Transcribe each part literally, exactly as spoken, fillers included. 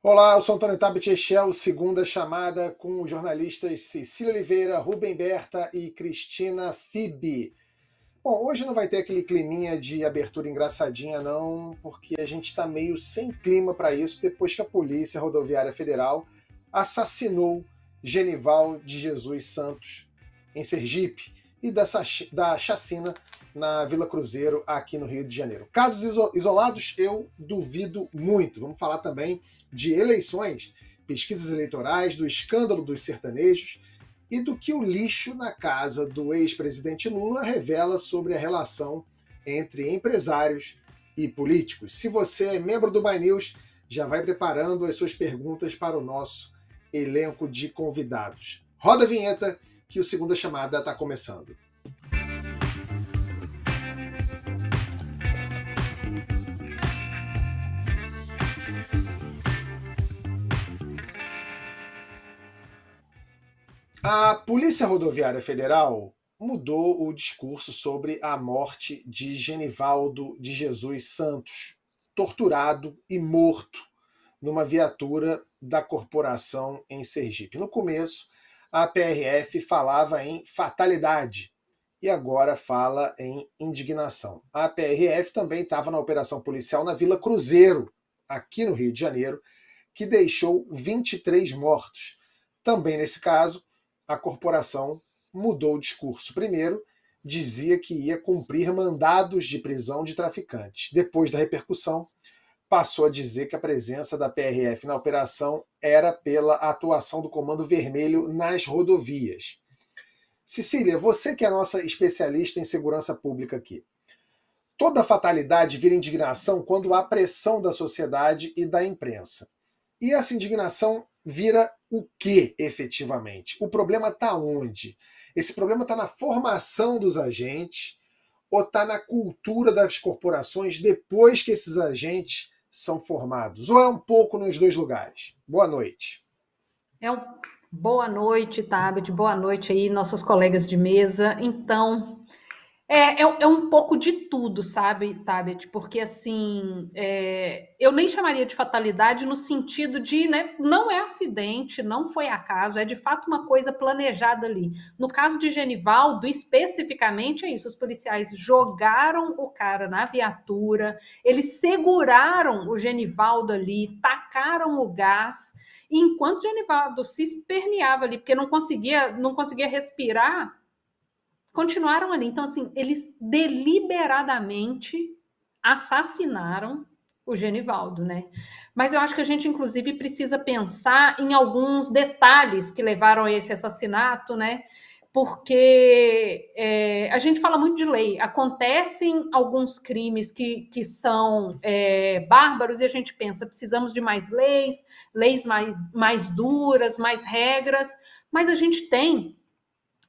Olá, eu sou Antônio Tabeti Echel, segunda chamada com os jornalistas Cecília Oliveira, Rubem Berta e Cristina Fibi. Bom, hoje não vai ter aquele climinha de abertura engraçadinha não, porque a gente está meio sem clima para isso depois que a Polícia Rodoviária Federal assassinou Genivaldo de Jesus Santos em Sergipe e dessa, da chacina na Vila Cruzeiro, aqui no Rio de Janeiro. Casos isolados, eu duvido muito. Vamos falar também de eleições, pesquisas eleitorais, do escândalo dos sertanejos e do que o lixo na casa do ex-presidente Lula revela sobre a relação entre empresários e políticos. Se você é membro do My News, já vai preparando as suas perguntas para o nosso elenco de convidados. Roda a vinheta que o Segunda Chamada está começando. A Polícia Rodoviária Federal mudou o discurso sobre a morte de Genivaldo de Jesus Santos, torturado e morto numa viatura da corporação em Sergipe. No começo, a P R F falava em fatalidade e agora fala em indignação. A P R F também estava na operação policial na Vila Cruzeiro, aqui no Rio de Janeiro, que deixou vinte e três mortos. Também nesse caso, a corporação mudou o discurso. Primeiro, dizia que ia cumprir mandados de prisão de traficantes. Depois da repercussão, passou a dizer que a presença da P R F na operação era pela atuação do Comando Vermelho nas rodovias. Cecília, você que é a nossa especialista em segurança pública aqui. Toda fatalidade vira indignação quando há pressão da sociedade e da imprensa. E essa indignação vira o que, efetivamente? O problema está onde? Esse problema está na formação dos agentes ou está na cultura das corporações depois que esses agentes são formados? Ou é um pouco nos dois lugares? Boa noite. É um... Boa noite, Tabet. Boa noite aí, nossos colegas de mesa. Então, é, é, é um pouco de tudo, sabe, Tabet? Porque, assim, é, eu nem chamaria de fatalidade no sentido de, né, não é acidente, não foi acaso, é de fato uma coisa planejada ali. No caso de Genivaldo, especificamente, é isso, os policiais jogaram o cara na viatura, eles seguraram o Genivaldo ali, tacaram o gás, e enquanto o Genivaldo se esperneava ali, porque não conseguia, não conseguia respirar, continuaram ali. Então, assim, eles deliberadamente assassinaram o Genivaldo, né? Mas eu acho que a gente, inclusive, precisa pensar em alguns detalhes que levaram a esse assassinato, né? Porque é, a gente fala muito de lei. Acontecem alguns crimes que, que são é, bárbaros e a gente pensa, precisamos de mais leis, leis mais, mais duras, mais regras, mas a gente tem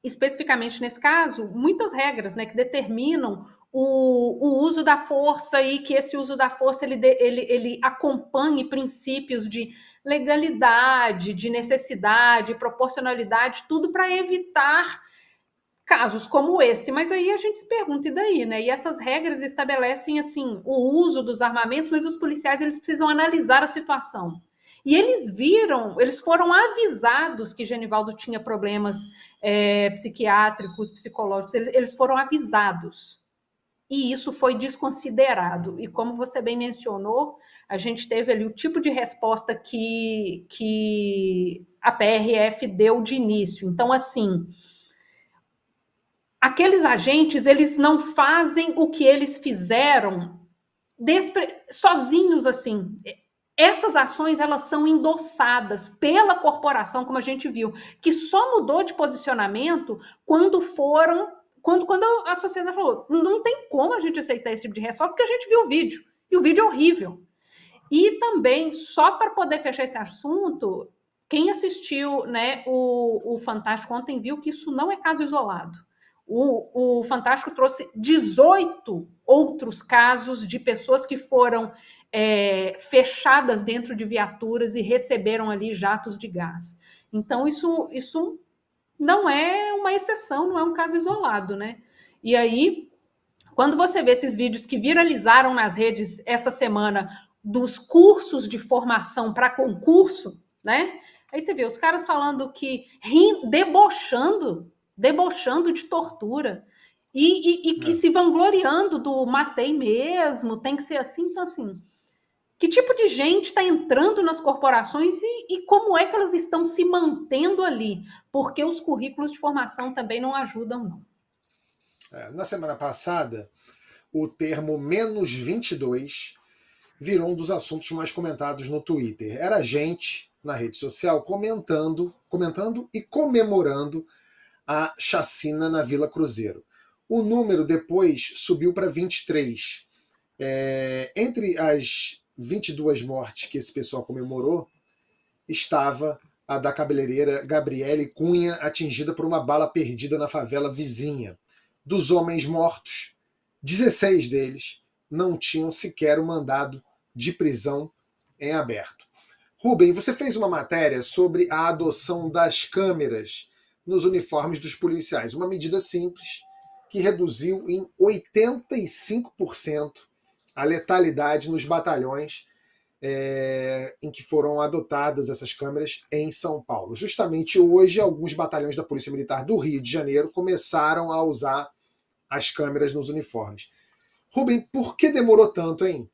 especificamente nesse caso, muitas regras, né, que determinam o, o uso da força e que esse uso da força ele, ele, ele acompanhe princípios de legalidade, de necessidade, proporcionalidade, tudo para evitar casos como esse. Mas aí a gente se pergunta, e daí, né? E essas regras estabelecem assim o uso dos armamentos, mas os policiais eles precisam analisar a situação. E eles viram, eles foram avisados que Genivaldo tinha problemas é, psiquiátricos, psicológicos, eles, eles foram avisados. E isso foi desconsiderado. E como você bem mencionou, a gente teve ali o tipo de resposta que, que a P R F deu de início. Então, assim, aqueles agentes, eles não fazem o que eles fizeram despre... sozinhos, assim. Essas ações, elas são endossadas pela corporação, como a gente viu, que só mudou de posicionamento quando foram, quando, quando a sociedade falou, não tem como a gente aceitar esse tipo de resposta, porque a gente viu o vídeo, e o vídeo é horrível. E também, só para poder fechar esse assunto, quem assistiu, né, o, o Fantástico ontem viu que isso não é caso isolado. O, o Fantástico trouxe dezoito outros casos de pessoas que foram É, fechadas dentro de viaturas e receberam ali jatos de gás. Então, isso, isso não é uma exceção, não é um caso isolado, né? E aí, quando você vê esses vídeos que viralizaram nas redes essa semana dos cursos de formação para concurso, né? Aí você vê os caras falando que, rindo, debochando, debochando de tortura e, e, e, é. e se vangloriando do matei mesmo, tem que ser assim, então assim. Que tipo de gente está entrando nas corporações e, e como é que elas estão se mantendo ali? Porque os currículos de formação também não ajudam, não. É, na semana passada, o termo menos vinte e dois virou um dos assuntos mais comentados no Twitter. Era gente na rede social comentando, comentando e comemorando a chacina na Vila Cruzeiro. O número depois subiu para vinte e três. É, entre as vinte e duas mortes que esse pessoal comemorou, estava a da cabeleireira Gabriele Cunha, atingida por uma bala perdida na favela vizinha. Dos homens mortos, dezesseis deles não tinham sequer o mandado de prisão em aberto. Rubem, você fez uma matéria sobre a adoção das câmeras nos uniformes dos policiais, uma medida simples que reduziu em oitenta e cinco por cento a letalidade nos batalhões é, em que foram adotadas essas câmeras em São Paulo. Justamente hoje, alguns batalhões da Polícia Militar do Rio de Janeiro começaram a usar as câmeras nos uniformes. Rubem, por que demorou tanto, hein?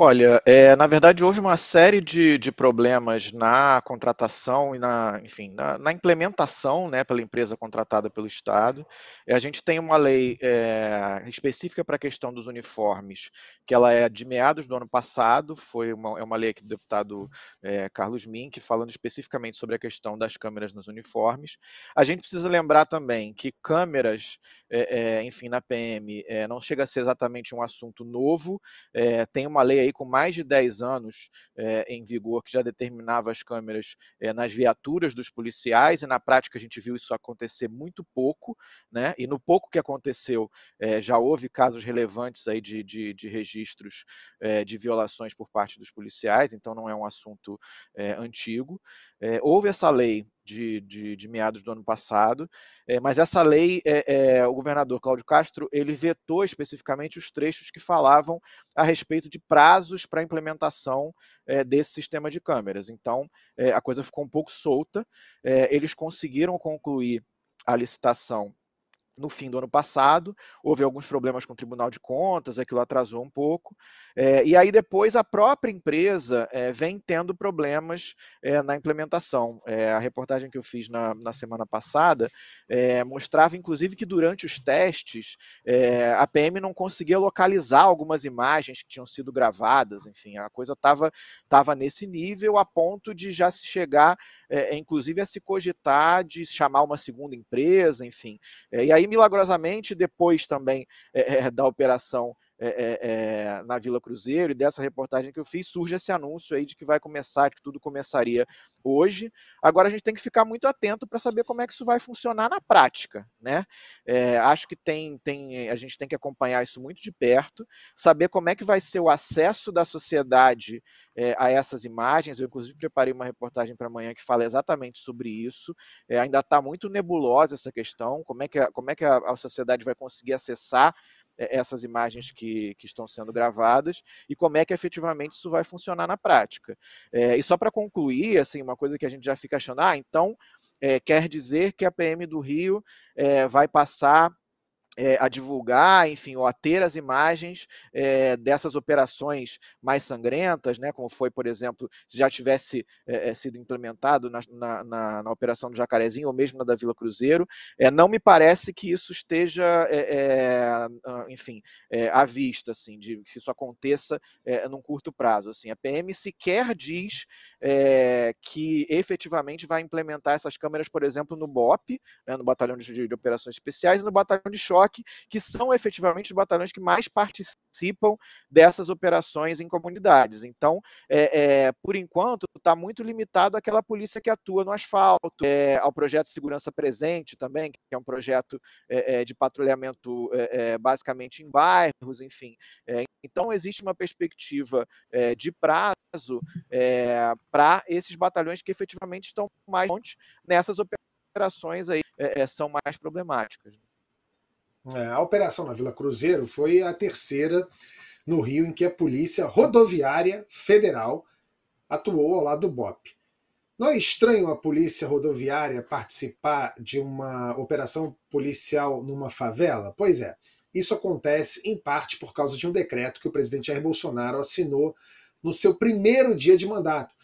Olha, é, na verdade houve uma série de, de problemas na contratação e na, enfim, na, na implementação, né, pela empresa contratada pelo Estado. É, a gente tem uma lei é, específica para a questão dos uniformes, que ela é de meados do ano passado, foi uma, é uma lei aqui do deputado é, Carlos Mink, falando especificamente sobre a questão das câmeras nos uniformes. A gente precisa lembrar também que câmeras, é, é, enfim, na P M, é, não chega a ser exatamente um assunto novo, é, tem uma lei aí com mais de dez anos é, em vigor, que já determinava as câmeras é, nas viaturas dos policiais, e na prática a gente viu isso acontecer muito pouco, né? E no pouco que aconteceu, é, já houve casos relevantes aí de, de, de registros é, de violações por parte dos policiais, então não é um assunto é, antigo. É, houve essa lei De, de, de meados do ano passado, é, mas essa lei, é, é, o governador Cláudio Castro, ele vetou especificamente os trechos que falavam a respeito de prazos para implementação é, desse sistema de câmeras. Então, é, a coisa ficou um pouco solta, é, eles conseguiram concluir a licitação no fim do ano passado, houve alguns problemas com o Tribunal de Contas, aquilo atrasou um pouco, é, e aí depois a própria empresa é, vem tendo problemas é, na implementação. É, a reportagem que eu fiz na, na semana passada é, mostrava, inclusive, que durante os testes é, a P M não conseguia localizar algumas imagens que tinham sido gravadas, enfim, a coisa estava tava nesse nível a ponto de já se chegar, é, inclusive, a se cogitar de chamar uma segunda empresa, enfim, é, e aí milagrosamente, depois também é, da operação é, é, na Vila Cruzeiro e dessa reportagem que eu fiz, surge esse anúncio aí de que vai começar, que tudo começaria hoje. Agora a gente tem que ficar muito atento para saber como é que isso vai funcionar na prática, né? É, acho que tem, tem, a gente tem que acompanhar isso muito de perto, saber como é que vai ser o acesso da sociedade é, a essas imagens. Eu, inclusive, preparei uma reportagem para amanhã que fala exatamente sobre isso. É, ainda está muito nebulosa essa questão, como é que a, como é que a, a sociedade vai conseguir acessar essas imagens que, que estão sendo gravadas e como é que efetivamente isso vai funcionar na prática. É, e só para concluir, assim, uma coisa que a gente já fica achando, ah, então é, quer dizer que a P M do Rio é, vai passar É, a divulgar, enfim, ou a ter as imagens é, dessas operações mais sangrentas, né, como foi, por exemplo, se já tivesse é, sido implementado na, na, na, na operação do Jacarezinho, ou mesmo na da Vila Cruzeiro. É, não me parece que isso esteja, é, é, enfim, é, à vista, assim, de que isso aconteça é, num curto prazo. Assim, a P M sequer diz é, que efetivamente vai implementar essas câmeras, por exemplo, no Ibope, né, no Batalhão de, de Operações Especiais, e no Batalhão de Choque, que são efetivamente os batalhões que mais participam dessas operações em comunidades. Então, é, é, por enquanto, está muito limitado àquela polícia que atua no asfalto, é, ao projeto Segurança Presente também, que é um projeto é, é, de patrulhamento é, é, basicamente em bairros, enfim. É, então, existe uma perspectiva é, de prazo é, para esses batalhões que efetivamente estão mais longe nessas operações aí, é, são mais problemáticas. A operação na Vila Cruzeiro foi a terceira no Rio, em que a Polícia Rodoviária Federal atuou ao lado do Ibope. Não é estranho a Polícia Rodoviária participar de uma operação policial numa favela? Pois é, isso acontece em parte por causa de um decreto que o presidente Jair Bolsonaro assinou no seu primeiro dia de mandato.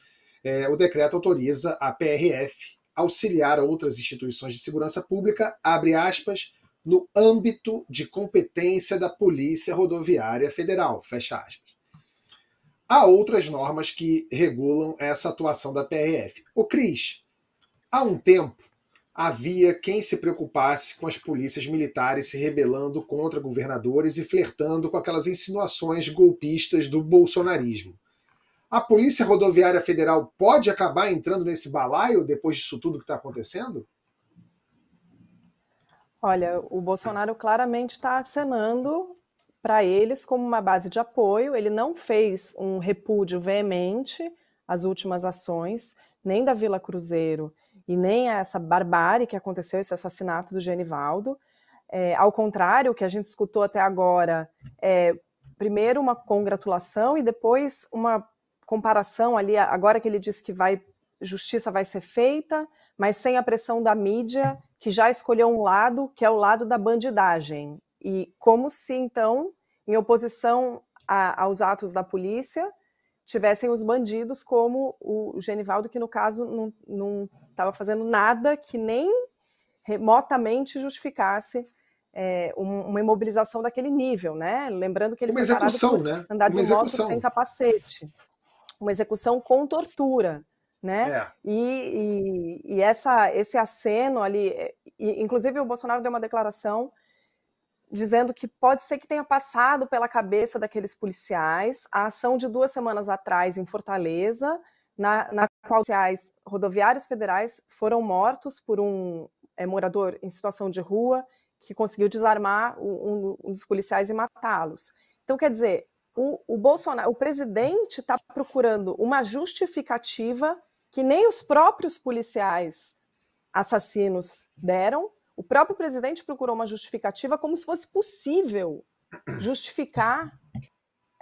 É, o decreto autoriza a P R F auxiliar a outras instituições de segurança pública, abre aspas, no âmbito de competência da Polícia Rodoviária Federal, fecha aspas. Há outras normas que regulam essa atuação da P R F. O Cris, há um tempo, havia quem se preocupasse com as polícias militares se rebelando contra governadores e flertando com aquelas insinuações golpistas do bolsonarismo. A Polícia Rodoviária Federal pode acabar entrando nesse balaio depois disso tudo que está acontecendo? Olha, o Bolsonaro claramente está acenando para eles como uma base de apoio. Ele não fez um repúdio veemente às últimas ações, nem da Vila Cruzeiro e nem a essa barbárie que aconteceu, esse assassinato do Genivaldo. É, ao contrário, o que a gente escutou até agora é, primeiro, uma congratulação e depois uma comparação ali, agora que ele disse que vai, justiça vai ser feita, mas sem a pressão da mídia, que já escolheu um lado, que é o lado da bandidagem. E como se, então, em oposição a, aos atos da polícia, tivessem os bandidos como o Genivaldo, que no caso não estava fazendo nada que nem remotamente justificasse é, uma imobilização daquele nível, né? Lembrando que ele uma foi parado por né? andar de uma moto execução. sem capacete. Uma execução com tortura, né? É. E, e, e essa, esse aceno ali... E, inclusive, o Bolsonaro deu uma declaração dizendo que pode ser que tenha passado pela cabeça daqueles policiais a ação de duas semanas atrás em Fortaleza, na, na qual policiais rodoviários federais foram mortos por um é, morador em situação de rua que conseguiu desarmar um, um dos policiais e matá-los. Então, quer dizer... O, o Bolsonaro, o presidente está procurando uma justificativa que nem os próprios policiais assassinos deram. O próprio presidente procurou uma justificativa como se fosse possível justificar.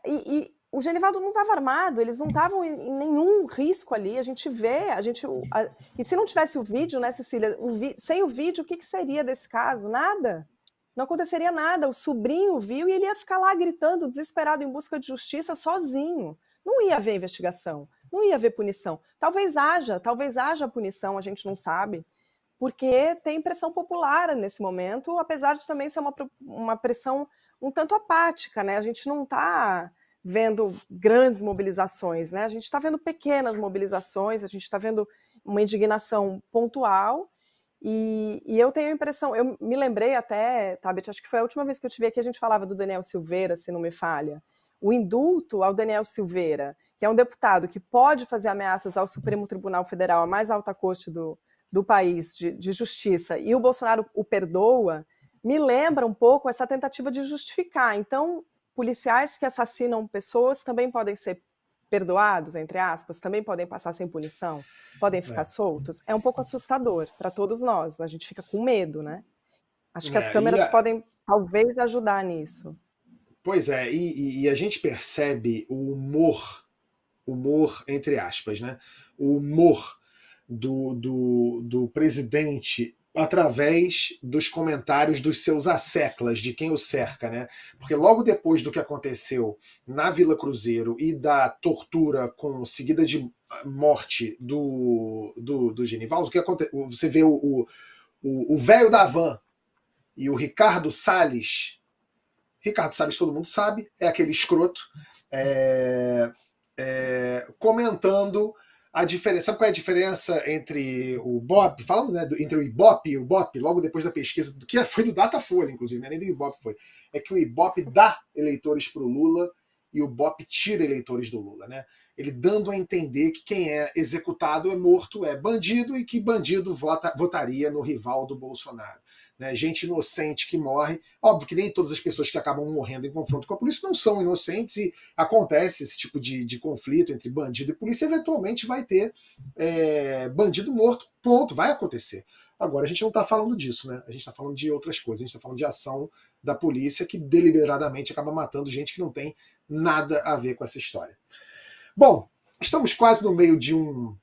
E, e o Genivaldo não estava armado, eles não estavam em nenhum risco ali. A gente vê, a gente. A, e se não tivesse o vídeo, né, Cecília? O vi, sem o vídeo, o que, que seria desse caso? Nada. Não aconteceria nada, o sobrinho viu e ele ia ficar lá gritando, desesperado, em busca de justiça, sozinho. Não ia haver investigação, não ia haver punição. Talvez haja, talvez haja punição, a gente não sabe, porque tem pressão popular nesse momento, apesar de também ser uma, uma pressão um tanto apática, né? A gente não está vendo grandes mobilizações, né? A gente está vendo pequenas mobilizações, a gente está vendo uma indignação pontual. E, e eu tenho a impressão, eu me lembrei até, Tabet, acho que foi a última vez que eu estive aqui, a gente falava do Daniel Silveira, se não me falha, o indulto ao Daniel Silveira, que é um deputado que pode fazer ameaças ao Supremo Tribunal Federal, a mais alta corte do, do país, de, de justiça, e o Bolsonaro o perdoa, me lembra um pouco essa tentativa de justificar. Então, policiais que assassinam pessoas também podem ser perdoados, entre aspas, também podem passar sem punição, podem ficar é. soltos. É um pouco assustador para todos nós, a gente fica com medo, né? Acho que é, as câmeras a... podem, talvez, ajudar nisso. Pois é, e, e a gente percebe o humor, humor, entre aspas, né? O humor do, do, do presidente através dos comentários dos seus asseclas, de quem o cerca, né? Porque logo depois do que aconteceu na Vila Cruzeiro e da tortura com seguida de morte do, do, do Genivaldo, que aconte... você vê o velho da van e o Ricardo Salles. Ricardo Salles, todo mundo sabe, é aquele escroto é, é, comentando... A diferença, sabe qual é a diferença entre o Ibope, falando, né, entre o Ibope e o Ibope, logo depois da pesquisa, que foi do Datafolha, inclusive, né, nem do Ibope foi, é que o Ibope dá eleitores para o Lula e o Ibope tira eleitores do Lula, né? Ele dando a entender que quem é executado é morto, é bandido, e que bandido vota, votaria no rival do Bolsonaro. Né? Gente inocente que morre, óbvio que nem todas as pessoas que acabam morrendo em confronto com a polícia não são inocentes, e acontece esse tipo de, de conflito entre bandido e polícia, eventualmente vai ter é, bandido morto, ponto, vai acontecer. Agora, a gente não está falando disso, né? A gente está falando de outras coisas, a gente está falando de ação da polícia que deliberadamente acaba matando gente que não tem nada a ver com essa história. Bom, estamos quase no meio de um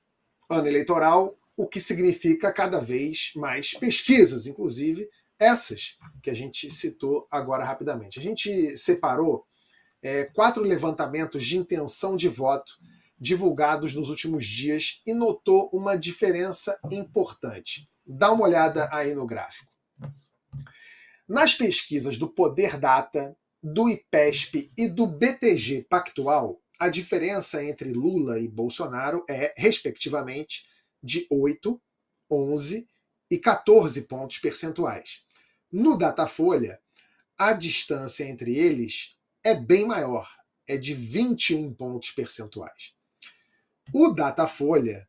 ano eleitoral, o que significa cada vez mais pesquisas, inclusive essas que a gente citou agora rapidamente. A gente separou é, quatro levantamentos de intenção de voto divulgados nos últimos dias e notou uma diferença importante. Dá uma olhada aí no gráfico. Nas pesquisas do Poder Data, do IPESP e do B T G Pactual, a diferença entre Lula e Bolsonaro é, respectivamente, de oito, onze e quatorze pontos percentuais. No Datafolha, a distância entre eles é bem maior, é de vinte e um pontos percentuais. O Datafolha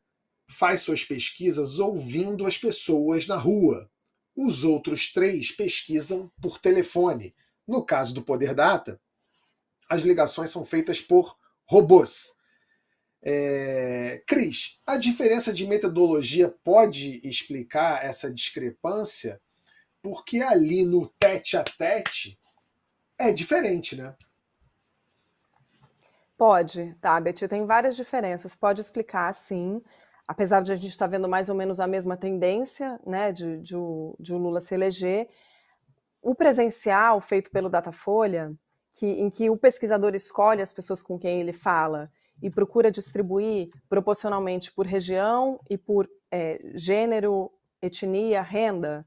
faz suas pesquisas ouvindo as pessoas na rua. Os outros três pesquisam por telefone. No caso do Poder Data, as ligações são feitas por robôs. É... Cris, a diferença de metodologia pode explicar essa discrepância? Porque ali no tete-a-tete é diferente, né? Pode, tá, Beti, tem várias diferenças. Pode explicar, sim. Apesar de a gente estar vendo mais ou menos a mesma tendência, né, de, de, o, de o Lula se eleger, o presencial feito pelo Datafolha, que, em que o pesquisador escolhe as pessoas com quem ele fala e procura distribuir proporcionalmente por região e por é, gênero, etnia, renda,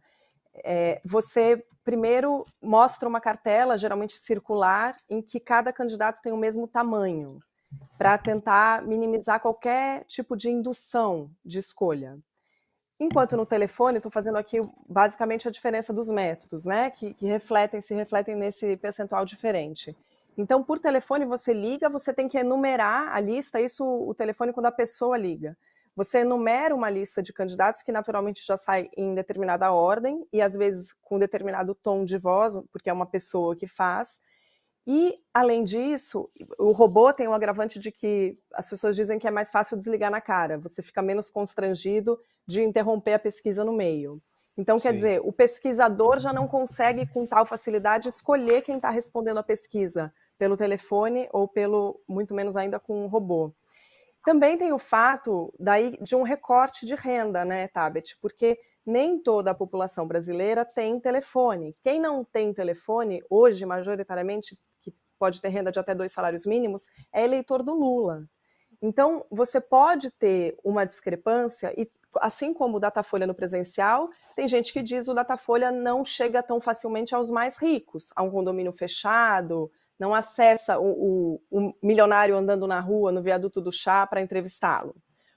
é, você primeiro mostra uma cartela, geralmente circular, em que cada candidato tem o mesmo tamanho, para tentar minimizar qualquer tipo de indução de escolha. Enquanto no telefone, estou fazendo aqui basicamente a diferença dos métodos, né? Que, que refletem, se refletem nesse percentual diferente. Então, por telefone, você liga, você tem que enumerar a lista, isso o telefone quando a pessoa liga. Você enumera uma lista de candidatos que naturalmente já sai em determinada ordem e às vezes com determinado tom de voz, porque é uma pessoa que faz. E, além disso, o robô tem um agravante de que as pessoas dizem que é mais fácil desligar na cara, você fica menos constrangido de interromper a pesquisa no meio. Então, quer Sim. dizer, o pesquisador já não consegue com tal facilidade escolher quem está respondendo a pesquisa, pelo telefone ou pelo, muito menos ainda, com um robô. Também tem o fato daí de um recorte de renda, né, Tabet? Porque nem toda a população brasileira tem telefone. Quem não tem telefone, hoje, majoritariamente, pode ter renda de até dois salários mínimos, é eleitor do Lula. Então, você pode ter uma discrepância, e assim como o Datafolha no presencial, tem gente que diz que o Datafolha não chega tão facilmente aos mais ricos, a um condomínio fechado, não acessa o, o, o milionário andando na rua, no viaduto do chá, para entrevistá-lo.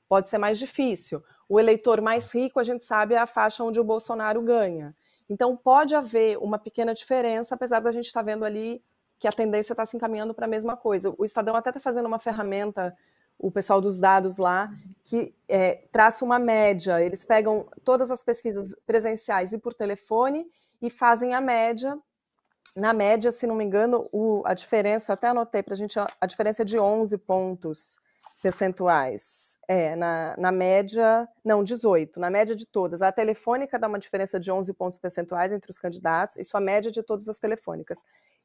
Pode ser mais difícil. O eleitor mais rico, a gente sabe, é a faixa onde o Bolsonaro ganha. Então, pode haver uma pequena diferença, apesar da gente estar vendo ali que a tendência está se encaminhando para a mesma coisa. O Estadão até está fazendo uma ferramenta, o pessoal dos dados lá, que é, traça uma média. Eles pegam todas as pesquisas presenciais e por telefone e fazem a média. Na média, se não me engano, o, a diferença, até anotei para a gente, a diferença é de onze pontos percentuais. É, na, na média, não, dezoito, na média de todas. A telefônica dá uma diferença de onze pontos percentuais entre os candidatos, isso a média de todas as telefônicas.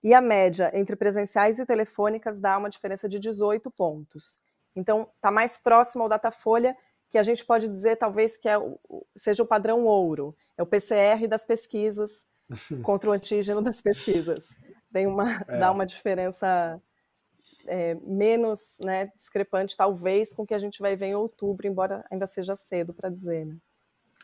E a média entre presenciais e telefônicas dá uma diferença de dezoito pontos. Então, está mais próximo ao Datafolha, que a gente pode dizer, talvez, que é, seja o padrão ouro. É o P C R das pesquisas contra o antígeno das pesquisas. Tem uma, é. Dá uma diferença é, menos, né, discrepante, talvez, com o que a gente vai ver em outubro, embora ainda seja cedo para dizer. Né?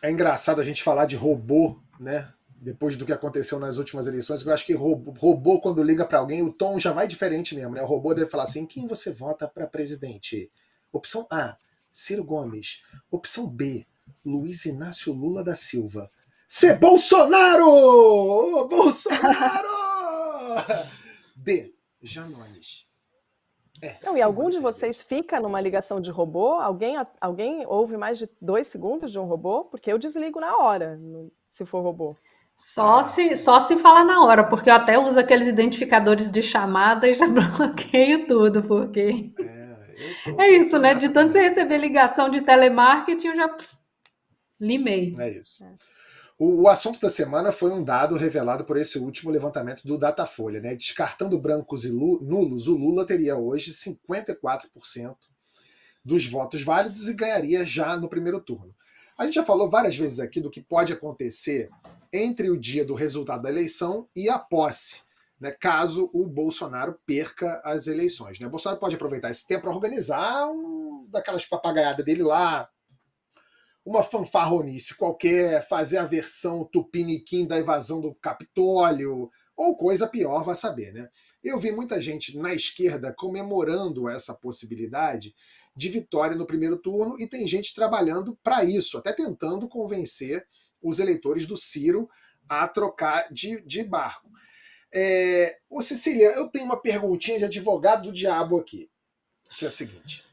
É engraçado a gente falar de robô, né? Depois do que aconteceu nas últimas eleições, eu acho que robô, robô quando liga para alguém, o tom já vai diferente mesmo, né? O robô deve falar assim, quem você vota para presidente? Opção A, Ciro Gomes. Opção B, Luiz Inácio Lula da Silva. C, Bolsonaro! Oh, Bolsonaro! D, Janones. É, não, e algum de vocês fica numa ligação de robô? Alguém, alguém ouve mais de dois segundos de um robô? Porque eu desligo na hora, se for robô. Só se, só se falar na hora, porque eu até uso aqueles identificadores de chamada e já bloqueio tudo, porque... É, tô... é isso, né? De tanto você receber ligação de telemarketing, eu já pss, limei. É isso. É. O, o assunto da semana foi um dado revelado por esse último levantamento do Datafolha, né? Descartando brancos e nulos, o Lula teria hoje cinquenta e quatro por cento dos votos válidos e ganharia já no primeiro turno. A gente já falou várias vezes aqui do que pode acontecer entre o dia do resultado da eleição e a posse, né, caso o Bolsonaro perca as eleições. Né? O Bolsonaro pode aproveitar esse tempo para organizar um, daquelas papagaiadas dele lá, uma fanfarronice qualquer, fazer a versão tupiniquim da invasão do Capitólio, ou coisa pior, vai saber. Né? Eu vi muita gente na esquerda comemorando essa possibilidade de vitória no primeiro turno, e tem gente trabalhando para isso, até tentando convencer os eleitores do Ciro a trocar de, de barco. É, ô Cecília, eu tenho uma perguntinha de advogado do diabo aqui, que é a seguinte.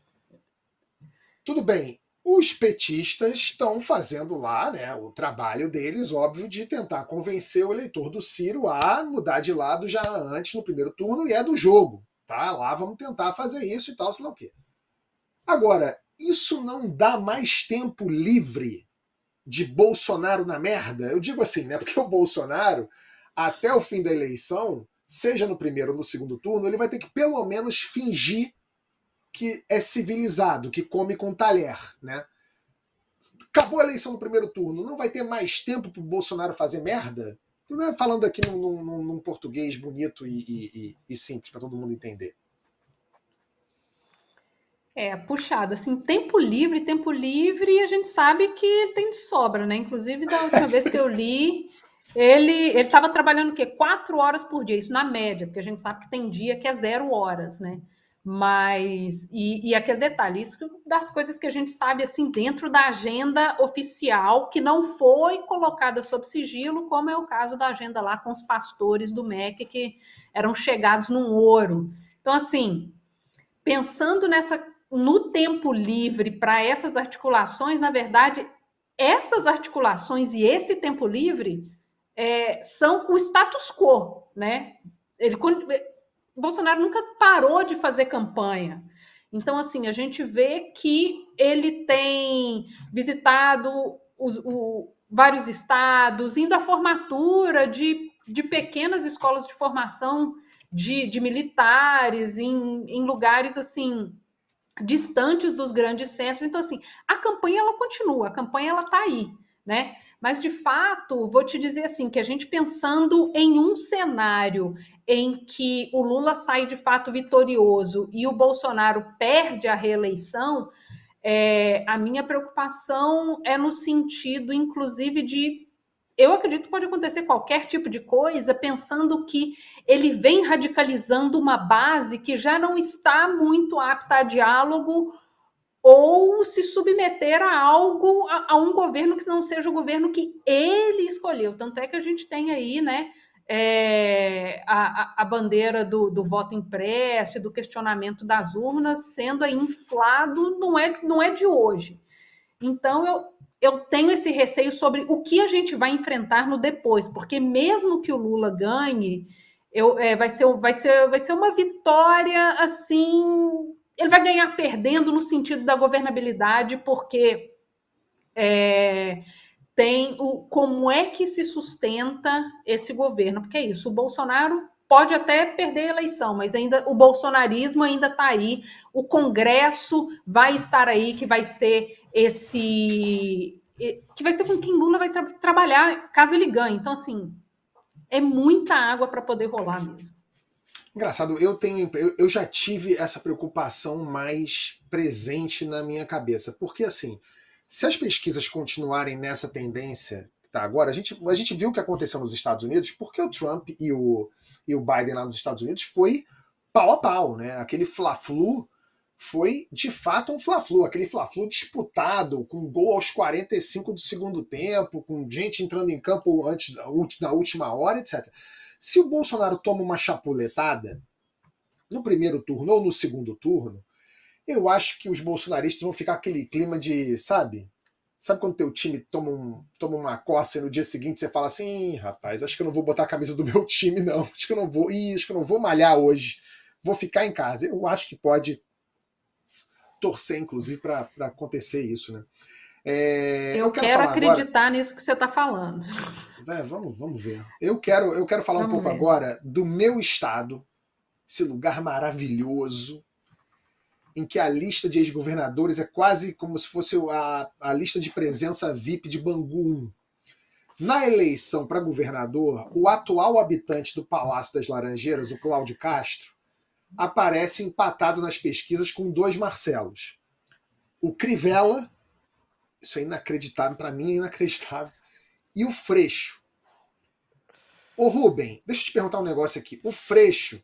Tudo bem, os petistas estão fazendo lá, né, o trabalho deles, óbvio, de tentar convencer o eleitor do Ciro a mudar de lado já antes, no primeiro turno, e é do jogo. Tá? Lá vamos tentar fazer isso e tal, sei lá o quê. Agora, isso não dá mais tempo livre de Bolsonaro na merda? Eu digo assim, né? Porque o Bolsonaro, até o fim da eleição, seja no primeiro ou no segundo turno, ele vai ter que pelo menos fingir que é civilizado, que come com talher, né? Acabou a eleição no primeiro turno, não vai ter mais tempo pro Bolsonaro fazer merda? Não é falando aqui num, num, num português bonito e, e, e simples para todo mundo entender. É, puxado, assim, tempo livre, tempo livre, a gente sabe que tem de sobra, né? Inclusive, da última vez que eu li, ele estava trabalhando o quê? Quatro horas por dia, isso na média, porque a gente sabe que tem dia que é zero horas, né? Mas, e, e aquele detalhe, isso das coisas que a gente sabe, assim, dentro da agenda oficial, que não foi colocada sob sigilo, como é o caso da agenda lá com os pastores do M E C, que eram chegados num ouro. Então, assim, pensando nessa... no tempo livre para essas articulações, na verdade, essas articulações e esse tempo livre é, são o status quo, né? Ele, Bolsonaro nunca parou de fazer campanha. Então, assim, a gente vê que ele tem visitado o, o, vários estados, indo à formatura de, de pequenas escolas de formação de, de militares, em, em lugares, assim... distantes dos grandes centros. Então, assim, a campanha, ela continua, a campanha, ela tá aí, né? Mas, de fato, vou te dizer, assim, que a gente pensando em um cenário em que o Lula sai, de fato, vitorioso e o Bolsonaro perde a reeleição, é, a minha preocupação é no sentido, inclusive, de... eu acredito que pode acontecer qualquer tipo de coisa, pensando que ele vem radicalizando uma base que já não está muito apta a diálogo ou se submeter a algo, a, a um governo que não seja o governo que ele escolheu. Tanto é que a gente tem aí, né, é, a, a bandeira do, do voto impresso e do questionamento das urnas sendo aí inflado, não é, não é de hoje. Então, eu... eu tenho esse receio sobre o que a gente vai enfrentar no depois, porque mesmo que o Lula ganhe, eu, é, vai, ser, vai, ser, vai ser uma vitória, assim... ele vai ganhar perdendo no sentido da governabilidade, porque é, tem o, como é que se sustenta esse governo. Porque é isso, o Bolsonaro pode até perder a eleição, mas ainda o bolsonarismo ainda está aí, o Congresso vai estar aí, que vai ser... esse que vai ser com quem Lula vai tra trabalhar caso ele ganhe. Então, assim, é muita água para poder rolar mesmo. Engraçado, eu tenho eu já tive essa preocupação mais presente na minha cabeça, porque, assim, se as pesquisas continuarem nessa tendência que está agora, a gente, a gente viu o que aconteceu nos Estados Unidos, porque o Trump e o, e o Biden lá nos Estados Unidos foi pau a pau, né? Aquele fla-flu foi, de fato, um fla-flu, aquele fla-flu disputado, com gol aos quarenta e cinco do segundo tempo, com gente entrando em campo antes da na última hora, etcétera. Se o Bolsonaro toma uma chapuletada no primeiro turno ou no segundo turno, eu acho que os bolsonaristas vão ficar aquele clima de, sabe? Sabe quando teu time toma, um, toma uma coça e no dia seguinte você fala assim, rapaz, acho que eu não vou botar a camisa do meu time, não. Acho que eu não vou, ih, acho que eu não vou malhar hoje. Vou ficar em casa. Eu acho que pode... torcer, inclusive, para acontecer isso, né? É, eu, eu quero, quero acreditar agora... nisso que você está falando. É, vamos, vamos ver. Eu quero, eu quero falar vamos um pouco ver. agora do meu estado, esse lugar maravilhoso, em que a lista de ex-governadores é quase como se fosse a, a lista de presença V I P de Bangu um. Na eleição para governador, o atual habitante do Palácio das Laranjeiras, o Cláudio Castro, aparece empatado nas pesquisas com dois Marcelos. O Crivella, isso é inacreditável, para mim é inacreditável, e o Freixo. Ô Rubem, deixa eu te perguntar um negócio aqui. O Freixo,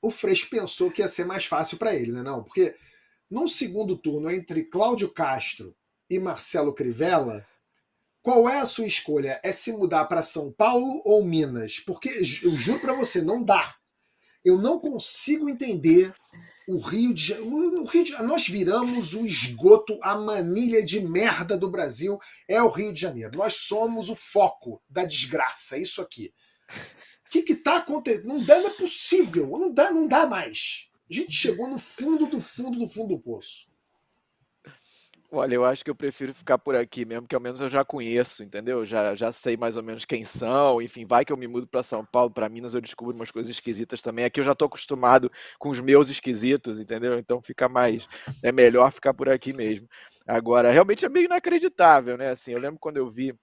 o Freixo pensou que ia ser mais fácil para ele, né? Não, porque num segundo turno entre Cláudio Castro e Marcelo Crivella, qual é a sua escolha? É se mudar para São Paulo ou Minas? Porque eu juro para você, não dá. Eu não consigo entender o Rio de Janeiro. De... Nós viramos o esgoto, a manilha de merda do Brasil é o Rio de Janeiro. Nós somos o foco da desgraça, é isso aqui. O que está acontecendo? Não dá, não é possível. Não dá, não dá mais. A gente chegou no fundo do fundo do fundo do poço. Olha, eu acho que eu prefiro ficar por aqui mesmo, que ao menos eu já conheço, entendeu? Já, já sei mais ou menos quem são, enfim, vai que eu me mudo para São Paulo, para Minas, eu descubro umas coisas esquisitas também. Aqui eu já estou acostumado com os meus esquisitos, entendeu? Então fica mais, é melhor ficar por aqui mesmo. Agora, realmente é meio inacreditável, né? Assim, eu lembro quando eu vi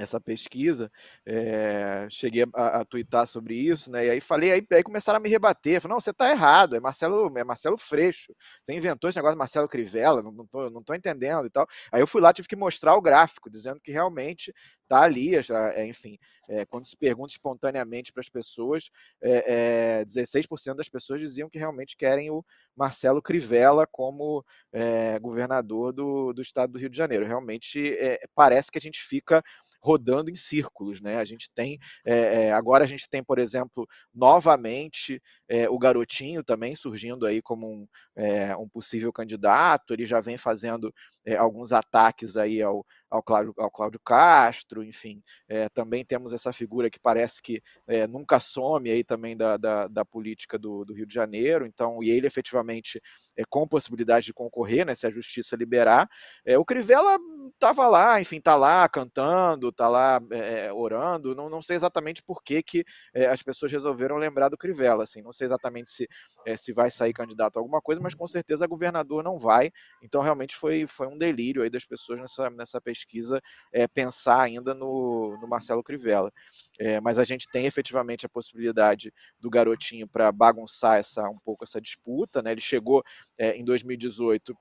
essa pesquisa, é, cheguei a, a tuitar sobre isso, né? E aí falei, aí, aí começaram a me rebater. Falei, não, você está errado, é Marcelo, é Marcelo Freixo. Você inventou esse negócio de Marcelo Crivella, não, não, tô, não tô entendendo e tal. Aí eu fui lá, tive que mostrar o gráfico, dizendo que realmente está ali, é, enfim, é, quando se pergunta espontaneamente para as pessoas, é, é, dezesseis por cento das pessoas diziam que realmente querem o Marcelo Crivella como é, governador do, do estado do Rio de Janeiro. Realmente é, parece que a gente fica rodando em círculos, né? A gente tem é, agora a gente tem, por exemplo, novamente é, o Garotinho também surgindo aí como um, é, um possível candidato. Ele já vem fazendo é, alguns ataques aí ao, ao, Cláudio, ao Cláudio Castro, enfim. É, também temos essa figura que parece que é, nunca some aí também da, da, da política do, do Rio de Janeiro. Então, e ele efetivamente é, com possibilidade de concorrer, né? Se a justiça liberar, é, o Crivella estava lá, enfim, tá lá cantando, tá lá é, orando, não, não sei exatamente por que, que é, as pessoas resolveram lembrar do Crivella, assim, não sei exatamente se, é, se vai sair candidato a alguma coisa, mas com certeza governador não vai, então realmente foi, foi um delírio aí das pessoas nessa, nessa pesquisa é, pensar ainda no, no Marcelo Crivella, é, mas a gente tem efetivamente a possibilidade do Garotinho para bagunçar essa, um pouco essa disputa, né? Ele chegou é, em dois mil e dezoito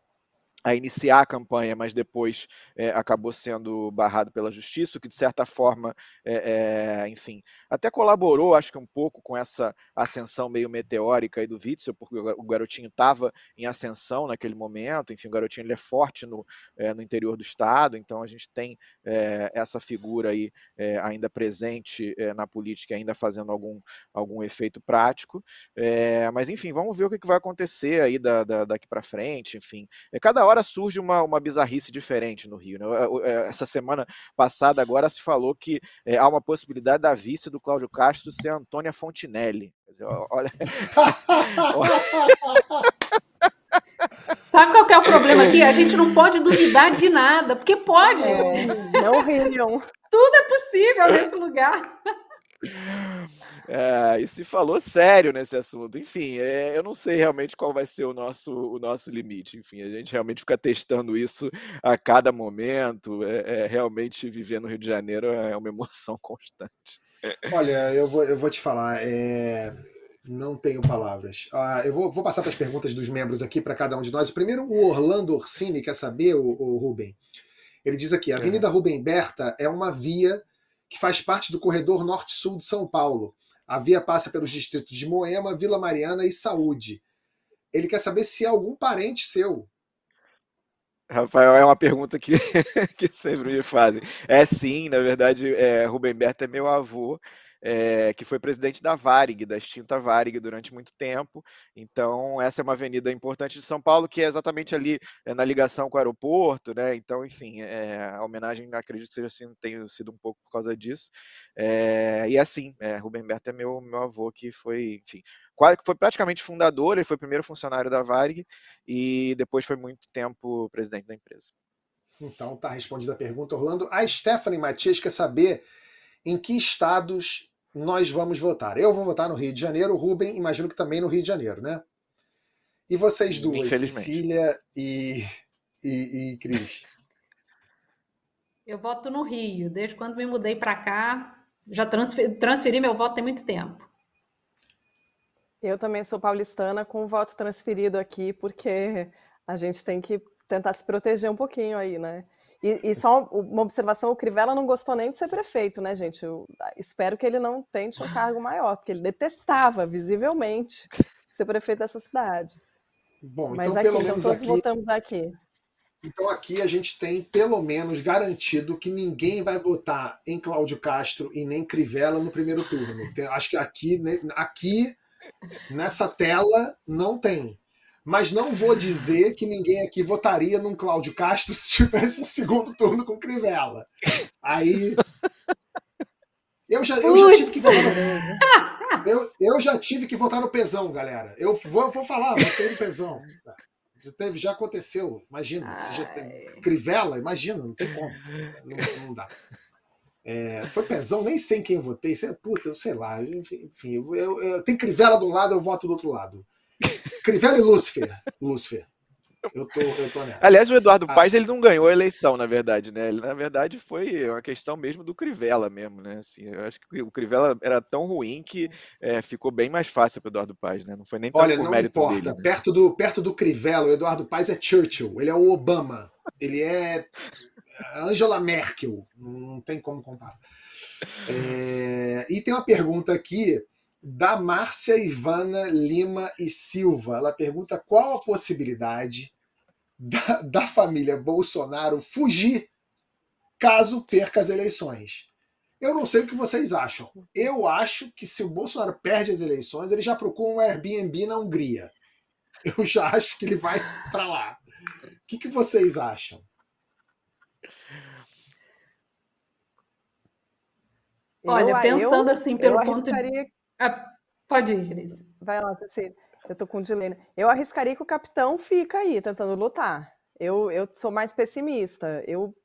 a iniciar a campanha, mas depois é, acabou sendo barrado pela justiça, o que de certa forma, é, é, enfim, até colaborou, acho que um pouco com essa ascensão meio meteórica aí do Witzel, porque o Garotinho estava em ascensão naquele momento, enfim, o Garotinho ele é forte no, é, no interior do estado, então a gente tem é, essa figura aí é, ainda presente é, na política, ainda fazendo algum, algum efeito prático, é, mas enfim, vamos ver o que, que vai acontecer aí da, da, daqui para frente, enfim, é, cada hora surge uma, uma bizarrice diferente no Rio, né? Essa semana passada agora se falou que é, há uma possibilidade da vice do Cláudio Castro ser a Antônia Fontinelli. Quer dizer, olha... Sabe qual que é o problema aqui? A gente não pode duvidar de nada, porque pode. É, não riam. Tudo é possível nesse lugar. É, e se falou sério nesse assunto, enfim, é, eu não sei realmente qual vai ser o nosso, o nosso limite, enfim, a gente realmente fica testando isso a cada momento, é, é, realmente viver no Rio de Janeiro é uma emoção constante. Olha, eu vou, eu vou te falar, é... não tenho palavras. Ah, eu vou, vou passar para as perguntas dos membros aqui para cada um de nós. Primeiro o Orlando Orsini quer saber, o, o Rubem, ele diz aqui, a Avenida é. Rubem Berta é uma via que faz parte do corredor norte-sul de São Paulo. A via passa pelos distritos de Moema, Vila Mariana e Saúde. Ele quer saber se é algum parente seu. Rafael, é uma pergunta que, que sempre me fazem. É sim, na verdade, é, Rubem Berta é meu avô, é, que foi presidente da Varig, da extinta Varig, durante muito tempo. Então, essa é uma avenida importante de São Paulo, que é exatamente ali é, na ligação com o aeroporto, né? Então, enfim, é, a homenagem, acredito que seja assim, tenha sido um pouco por causa disso. É, e assim, é, Rubem Berta é meu, meu avô, que foi, enfim, quase, foi praticamente fundador, ele foi o primeiro funcionário da Varig e depois foi muito tempo presidente da empresa. Então, tá respondida a pergunta, Orlando. A Stephanie Matias quer saber em que estados nós vamos votar. Eu vou votar no Rio de Janeiro, o Rubem, imagino que também no Rio de Janeiro, né? E vocês duas, Cecília e, e, e Cris? Eu voto no Rio. Desde quando me mudei para cá, já transferi, transferi meu voto tem muito tempo. Eu também sou paulistana com o voto transferido aqui, porque a gente tem que tentar se proteger um pouquinho aí, né? E, e só uma observação, o Crivella não gostou nem de ser prefeito, né, gente? Eu espero que ele não tente um cargo maior, porque ele detestava, visivelmente, ser prefeito dessa cidade. Bom, mas então, aqui, pelo menos então todos aqui, votamos aqui. Então aqui a gente tem, pelo menos, garantido que ninguém vai votar em Cláudio Castro e nem Crivella no primeiro turno. Então, acho que aqui, aqui, nessa tela, não tem. Mas não vou dizer que ninguém aqui votaria num Cláudio Castro se tivesse um segundo turno com Crivella. Aí. Eu já, eu já tive que votar no. Eu, eu já tive que votar no Pezão, galera. Eu vou, vou falar, votei no Pezão. Já, teve, já aconteceu. Imagina. Se já tem Crivella, imagina, não tem como. Não, não dá. É, foi Pezão, nem sei quem votei. Puta, eu sei lá. Enfim, eu, eu, eu, tem Crivella de um lado, eu voto do outro lado. Crivella e Lúcifer. Lúcifer. Eu tô, eu tô nessa. Aliás, o Eduardo Paes, ah, ele não ganhou a eleição, na verdade, né? Ele, na verdade, foi uma questão mesmo do Crivella mesmo, né? Assim, eu acho que o Crivella era tão ruim que é, ficou bem mais fácil para o Eduardo Paes, né? Não foi nem tão Olha, não importa. Dele, né? Perto do, perto do Crivella, o Eduardo Paes é Churchill, ele é o Obama, ele é Angela Merkel, não tem como comparar. É, e tem uma pergunta aqui da Márcia Ivana Lima e Silva. Ela pergunta qual a possibilidade da, da família Bolsonaro fugir caso perca as eleições. Eu não sei o que vocês acham. Eu acho que se o Bolsonaro perde as eleições, ele já procura um Airbnb na Hungria. Eu já acho que ele vai para lá. O que, que vocês acham? Olha, pensando eu, assim, pelo ponto de... Ah, pode ir, Cris. Vai lá, Cecília. Eu tô com dilema. Eu arriscaria que o capitão fica aí, tentando lutar. Eu, eu sou mais pessimista. Eu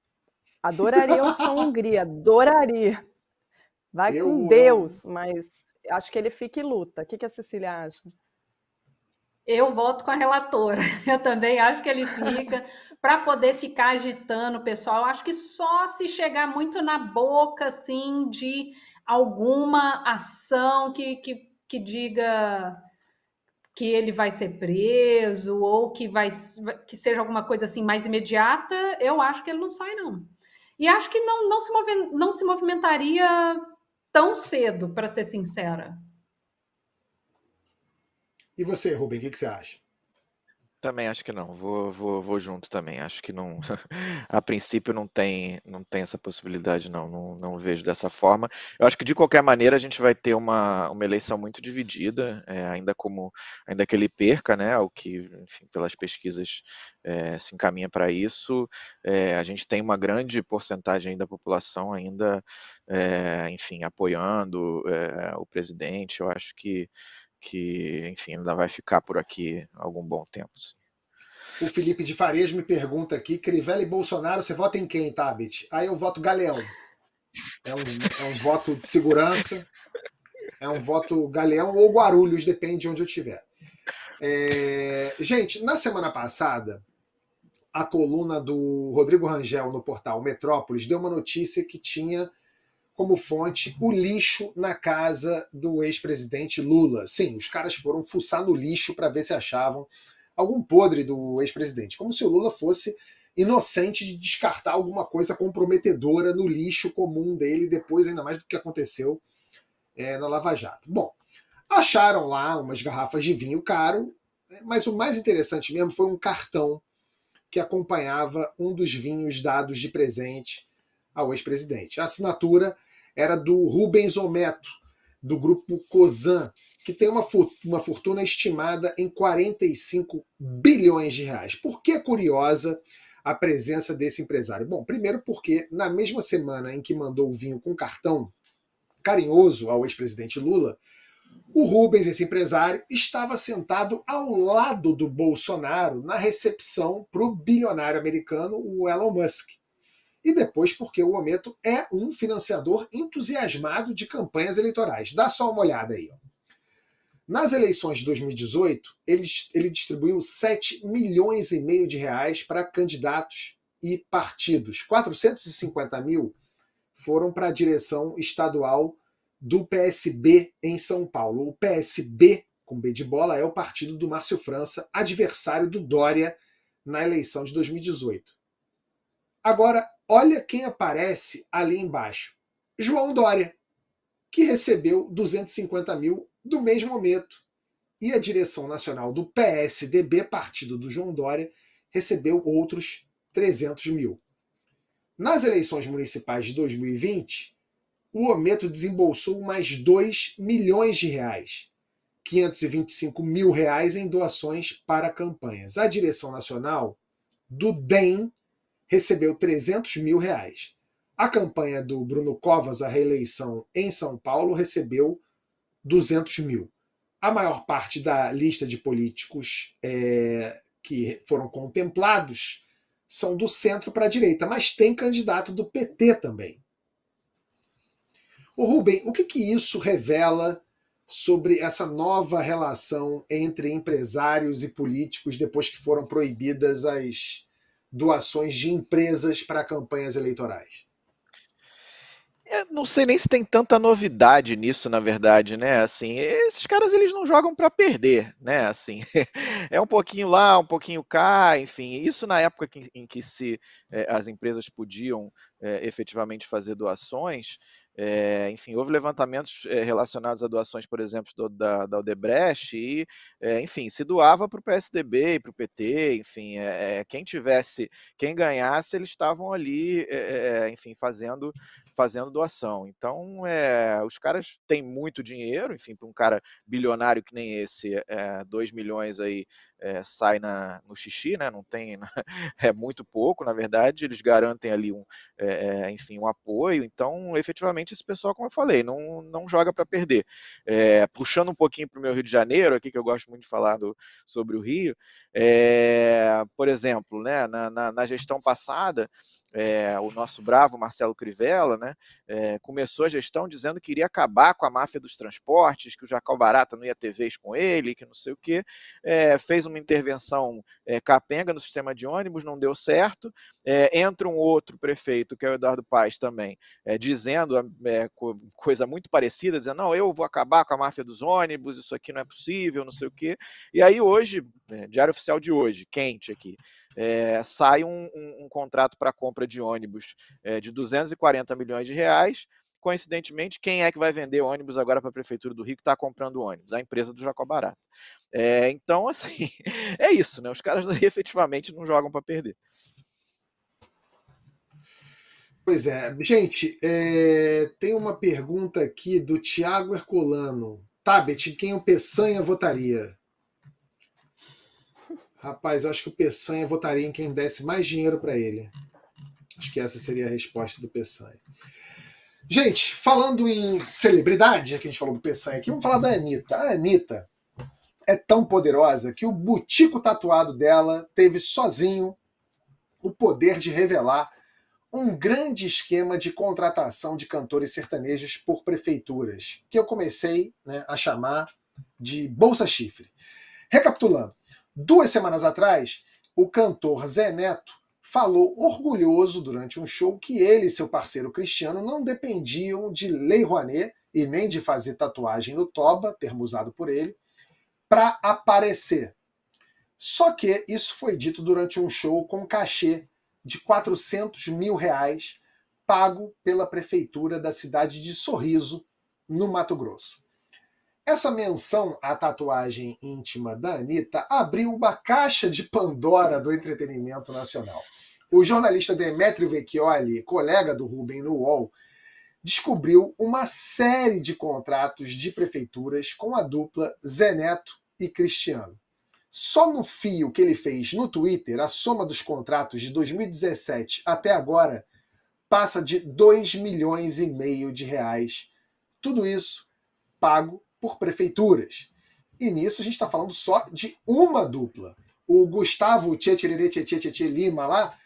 adoraria a opção Hungria. Adoraria. Vai eu, com Deus, mas acho que ele fica e luta. O que, que a Cecília acha? Eu voto com a relatora. Eu também acho que ele fica. Para poder ficar agitando o pessoal, acho que só se chegar muito na boca, assim, de... alguma ação que, que, que diga que ele vai ser preso ou que, vai, que seja alguma coisa assim mais imediata, eu acho que ele não sai, não. E acho que não, não, se, move, não se movimentaria tão cedo, para ser sincera. E você, Rubem, o que, que você acha? Também acho que não, vou, vou, vou junto também, acho que não, a princípio não tem, não tem essa possibilidade não. não, não vejo dessa forma. Eu acho que de qualquer maneira a gente vai ter uma, uma eleição muito dividida, é, ainda, como, ainda que ele perca, né, o que, enfim, pelas pesquisas é, se encaminha para isso, é, a gente tem uma grande porcentagem da população ainda, é, enfim, apoiando é, o presidente. Eu acho que que, enfim, ainda vai ficar por aqui algum bom tempo. O Felipe de Farias me pergunta aqui, Crivella e Bolsonaro, você vota em quem, Tabet? Aí eu voto Galeão. É um, é um voto de segurança, é um voto Galeão ou Guarulhos, depende de onde eu estiver. É, gente, na semana passada, a coluna do Rodrigo Rangel no portal Metrópolis deu uma notícia que tinha como fonte o lixo na casa do ex-presidente Lula. Sim, os caras foram fuçar no lixo para ver se achavam algum podre do ex-presidente, como se o Lula fosse inocente de descartar alguma coisa comprometedora no lixo comum dele, depois ainda mais do que aconteceu é, na Lava Jato. Bom, acharam lá umas garrafas de vinho caro, mas o mais interessante mesmo foi um cartão que acompanhava um dos vinhos dados de presente ao ex-presidente. A assinatura era do Rubens Ometo, do grupo Cosan, que tem uma, uma fortuna estimada em quarenta e cinco bilhões de reais. Por que é curiosa a presença desse empresário? Bom, primeiro porque na mesma semana em que mandou o vinho com cartão carinhoso ao ex-presidente Lula, O Rubens, esse empresário, estava sentado ao lado do Bolsonaro na recepção para o bilionário americano, o Elon Musk. E depois porque o Ometo é um financiador entusiasmado de campanhas eleitorais. Dá só uma olhada aí. Nas eleições de dois mil e dezoito, ele, ele distribuiu sete milhões e meio de reais para candidatos e partidos. quatrocentos e cinquenta mil foram para a direção estadual do P S B em São Paulo. O P S B, com B de bola, é o partido do Márcio França, adversário do Dória na eleição de dois mil e dezoito. Agora, olha quem aparece ali embaixo. João Dória, que recebeu duzentos e cinquenta mil do mesmo momento. E a direção nacional do P S D B, partido do João Dória, recebeu outros trezentos mil. Nas eleições municipais de dois mil e vinte, o Ometo desembolsou mais dois milhões de reais, quinhentos e vinte e cinco mil reais em doações para campanhas. A direção nacional do D E M recebeu trezentos mil reais. A campanha do Bruno Covas à reeleição em São Paulo recebeu duzentos mil. A maior parte da lista de políticos é, que foram contemplados são do centro para a direita, mas tem candidato do P T também. Ô Rubem, o que, que isso revela sobre essa nova relação entre empresários e políticos depois que foram proibidas as doações de empresas para campanhas eleitorais? Eu não sei nem se tem tanta novidade nisso, na verdade, né? Assim, esses caras eles não jogam para perder, né? Assim, é um pouquinho lá, um pouquinho cá, enfim. Isso na época que, em que se eh, as empresas podiam eh, efetivamente fazer doações. É, enfim, houve levantamentos é, relacionados a doações, por exemplo, do, da, da Odebrecht e, é, enfim, se doava para o P S D B e para o P T, enfim, é, quem tivesse, quem ganhasse, eles estavam ali, é, enfim, fazendo, fazendo doação. Então, é, os caras têm muito dinheiro, enfim, para um cara bilionário que nem esse, é, dois milhões aí é, sai na, no xixi, né? Não tem, é muito pouco, na verdade, eles garantem ali um, é, enfim, um apoio, então, efetivamente, esse pessoal, como eu falei, não, não joga para perder. É, puxando um pouquinho para o meu Rio de Janeiro, aqui que eu gosto muito de falar do, sobre o Rio, é, por exemplo, né, na, na, na gestão passada, é, o nosso bravo Marcelo Crivella, né, é, começou a gestão dizendo que iria acabar com a máfia dos transportes, que o Jacal Barata não ia ter vez com ele, que não sei o quê. É, fez uma intervenção é, capenga no sistema de ônibus, não deu certo. É, entra um outro prefeito, que é o Eduardo Paes também, é, dizendo a É, coisa muito parecida, dizendo, não, eu vou acabar com a máfia dos ônibus, isso aqui não é possível, não sei o quê. E aí hoje, é, Diário Oficial de hoje, quente aqui, é, sai um, um, um contrato para compra de ônibus é, de duzentos e quarenta milhões de reais. Coincidentemente, quem é que vai vender ônibus agora para a Prefeitura do Rio que está comprando ônibus? A empresa do Jacob Barata. É, então, assim, é isso, né? Os caras efetivamente não jogam para perder. Pois é. Gente, é, tem uma pergunta aqui do Tiago Herculano. Tabet, quem o Peçanha votaria? Rapaz, eu acho que o Peçanha votaria em quem desse mais dinheiro para ele. Acho que essa seria a resposta do Peçanha. Gente, falando em celebridade, já que a gente falou do Peçanha aqui, vamos falar da Anitta. A Anitta é tão poderosa que o butico tatuado dela teve sozinho o poder de revelar um grande esquema de contratação de cantores sertanejos por prefeituras, que eu comecei, né, a chamar de Bolsa Chifre. Recapitulando, duas semanas atrás, o cantor Zé Neto falou orgulhoso durante um show que ele e seu parceiro Cristiano não dependiam de Lei Rouanet e nem de fazer tatuagem no toba, termo usado por ele, para aparecer. Só que isso foi dito durante um show com cachê de quatrocentos mil reais pago pela prefeitura da cidade de Sorriso, no Mato Grosso. Essa menção à tatuagem íntima da Anitta abriu uma caixa de Pandora do entretenimento nacional. O jornalista Demetrio Vecchioli, colega do Rubem no U O L, descobriu uma série de contratos de prefeituras com a dupla Zé Neto e Cristiano. Só no fio que ele fez no Twitter, a soma dos contratos de dois mil e dezessete até agora passa de dois milhões e meio de reais. Tudo isso pago por prefeituras. E nisso a gente está falando só de uma dupla. O Gustavo Tietererê Tietê Lima lá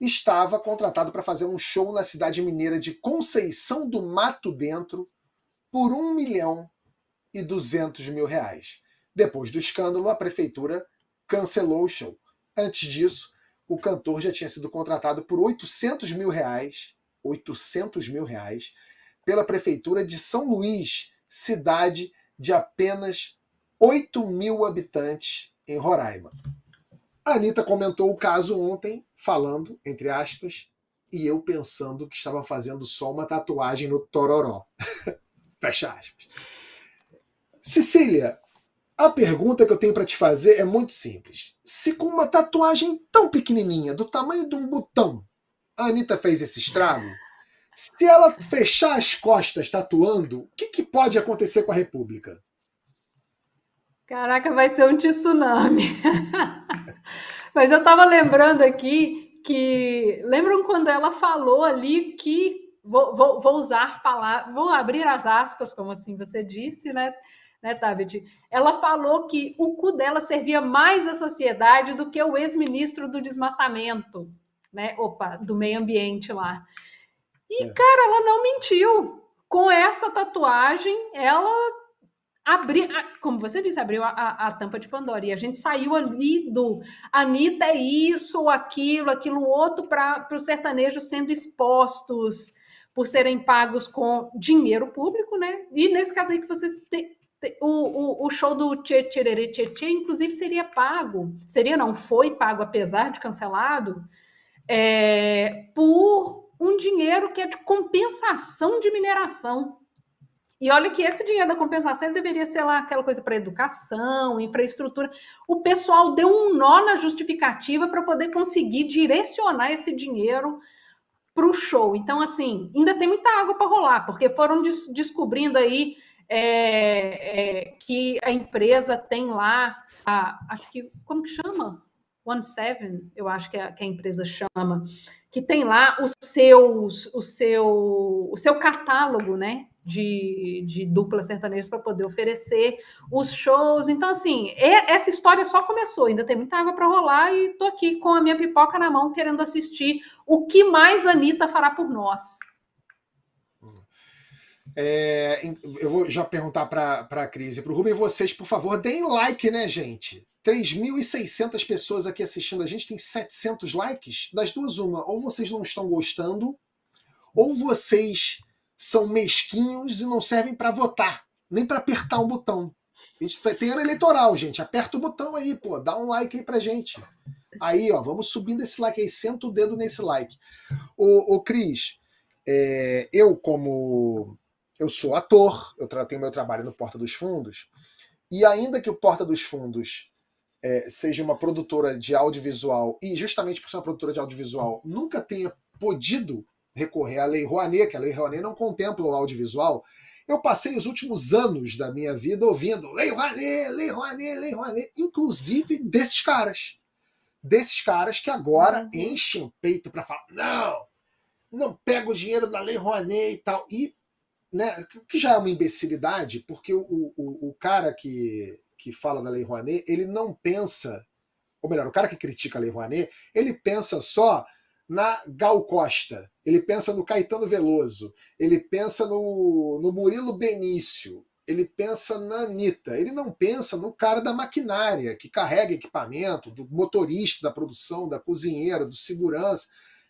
estava contratado para fazer um show na cidade mineira de Conceição do Mato Dentro por um milhão e duzentos mil reais. Depois do escândalo, a prefeitura cancelou o show. Antes disso, o cantor já tinha sido contratado por oitocentos mil reais, oitocentos mil reais pela prefeitura de São Luís, cidade de apenas oito mil habitantes em Roraima. A Anitta comentou o caso ontem, falando, entre aspas, e eu pensando que estava fazendo só uma tatuagem no tororó. Fecha aspas. Cecília, a pergunta que eu tenho para te fazer é muito simples. Se com uma tatuagem tão pequenininha, do tamanho de um botão, a Anitta fez esse estrago, se ela fechar as costas tatuando, o que, que pode acontecer com a República? Caraca, vai ser um tsunami. Mas eu estava lembrando aqui que... Lembram quando ela falou ali que... Vou, vou, vou usar palavras... Vou abrir as aspas, como assim você disse, né? Né, Tabet? Ela falou que o cu dela servia mais à sociedade do que o ex-ministro do desmatamento, né? Opa, do meio ambiente lá. E, é. cara, ela não mentiu. Com essa tatuagem, ela abriu, como você disse, abriu a, a, a tampa de Pandora. E a gente saiu ali do Anitta é isso, aquilo, aquilo outro, para os sertanejos sendo expostos por serem pagos com dinheiro público, né? E nesse caso aí que vocês têm. O, o, o show do Tietererê Tietê, inclusive, seria pago, seria não, foi pago, apesar de cancelado, é, por um dinheiro que é de compensação de mineração. E olha que esse dinheiro da compensação ele deveria ser lá aquela coisa para educação, infraestrutura. O pessoal deu um nó na justificativa para poder conseguir direcionar esse dinheiro para o show. Então, assim, ainda tem muita água para rolar, porque foram des- descobrindo aí É, é, que a empresa tem lá, a, acho que, como que chama? One Seven, eu acho que a, que a empresa chama, que tem lá os seus, o, seu, o seu catálogo, né, de, de dupla sertaneja para poder oferecer os shows. Então, assim, é, essa história só começou, ainda tem muita água para rolar e estou aqui com a minha pipoca na mão querendo assistir o que mais a Anitta fará por nós. É, eu vou já perguntar para a Cris e para o Rubem. Vocês, por favor, deem like, né, gente? três mil e seiscentas pessoas aqui assistindo a gente, tem setecentos likes. Das duas, uma, ou vocês não estão gostando, ou vocês são mesquinhos e não servem para votar, nem para apertar um botão. A gente tem ano eleitoral, gente. Aperta o botão aí, pô, dá um like aí pra gente. Aí, ó, vamos subindo esse like aí, senta o dedo nesse like. Ô, ô Cris, é, eu como... Eu sou ator, eu tenho meu trabalho no Porta dos Fundos, e ainda que o Porta dos Fundos é, seja uma produtora de audiovisual, e justamente por ser uma produtora de audiovisual, nunca tenha podido recorrer à Lei Rouanet, que a Lei Rouanet não contempla o audiovisual, eu passei os últimos anos da minha vida ouvindo Lei Rouanet, Lei Rouanet, Lei Rouanet, inclusive desses caras. Desses caras que agora enchem o peito para falar, não, não pega o dinheiro da Lei Rouanet e tal, e né? Que já é uma imbecilidade, porque o, o, o cara que, que fala da Lei Rouanet, ele não pensa, ou melhor, o cara que critica a Lei Rouanet, ele pensa só na Gal Costa, ele pensa no Caetano Veloso, ele pensa no, no Murilo Benício, ele pensa na Anitta, ele não pensa no cara da maquinária, que carrega equipamento, do motorista, da produção, da cozinheira, do segurança,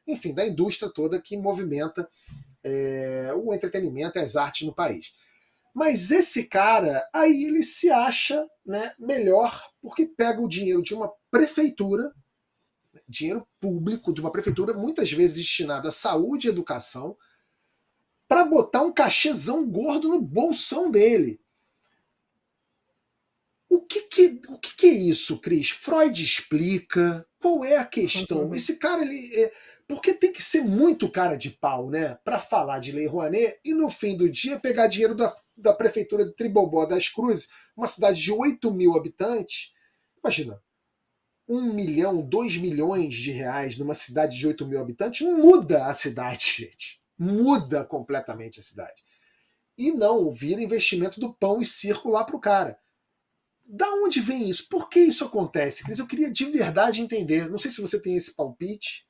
enfim, da indústria toda que movimenta é, o entretenimento e as artes no país. Mas esse cara, aí ele se acha, né, melhor porque pega o dinheiro de uma prefeitura, dinheiro público de uma prefeitura, muitas vezes destinado à saúde e educação, para botar um cachezão gordo no bolsão dele. O que que, o que que é isso, Cris? Freud explica? Qual é a questão? Esse cara, ele... É, porque tem que ser muito cara de pau, né? Para falar de Lei Rouanet e, no fim do dia, pegar dinheiro da, da prefeitura de Tribobó das Cruzes, uma cidade de oito mil habitantes. Imagina, um milhão, dois milhões de reais numa cidade de oito mil habitantes muda a cidade, gente. Muda completamente a cidade. E não, vira investimento do pão e circo lá pro cara. Da onde vem isso? Por que isso acontece, Cris? Eu queria de verdade entender. Não sei se você tem esse palpite.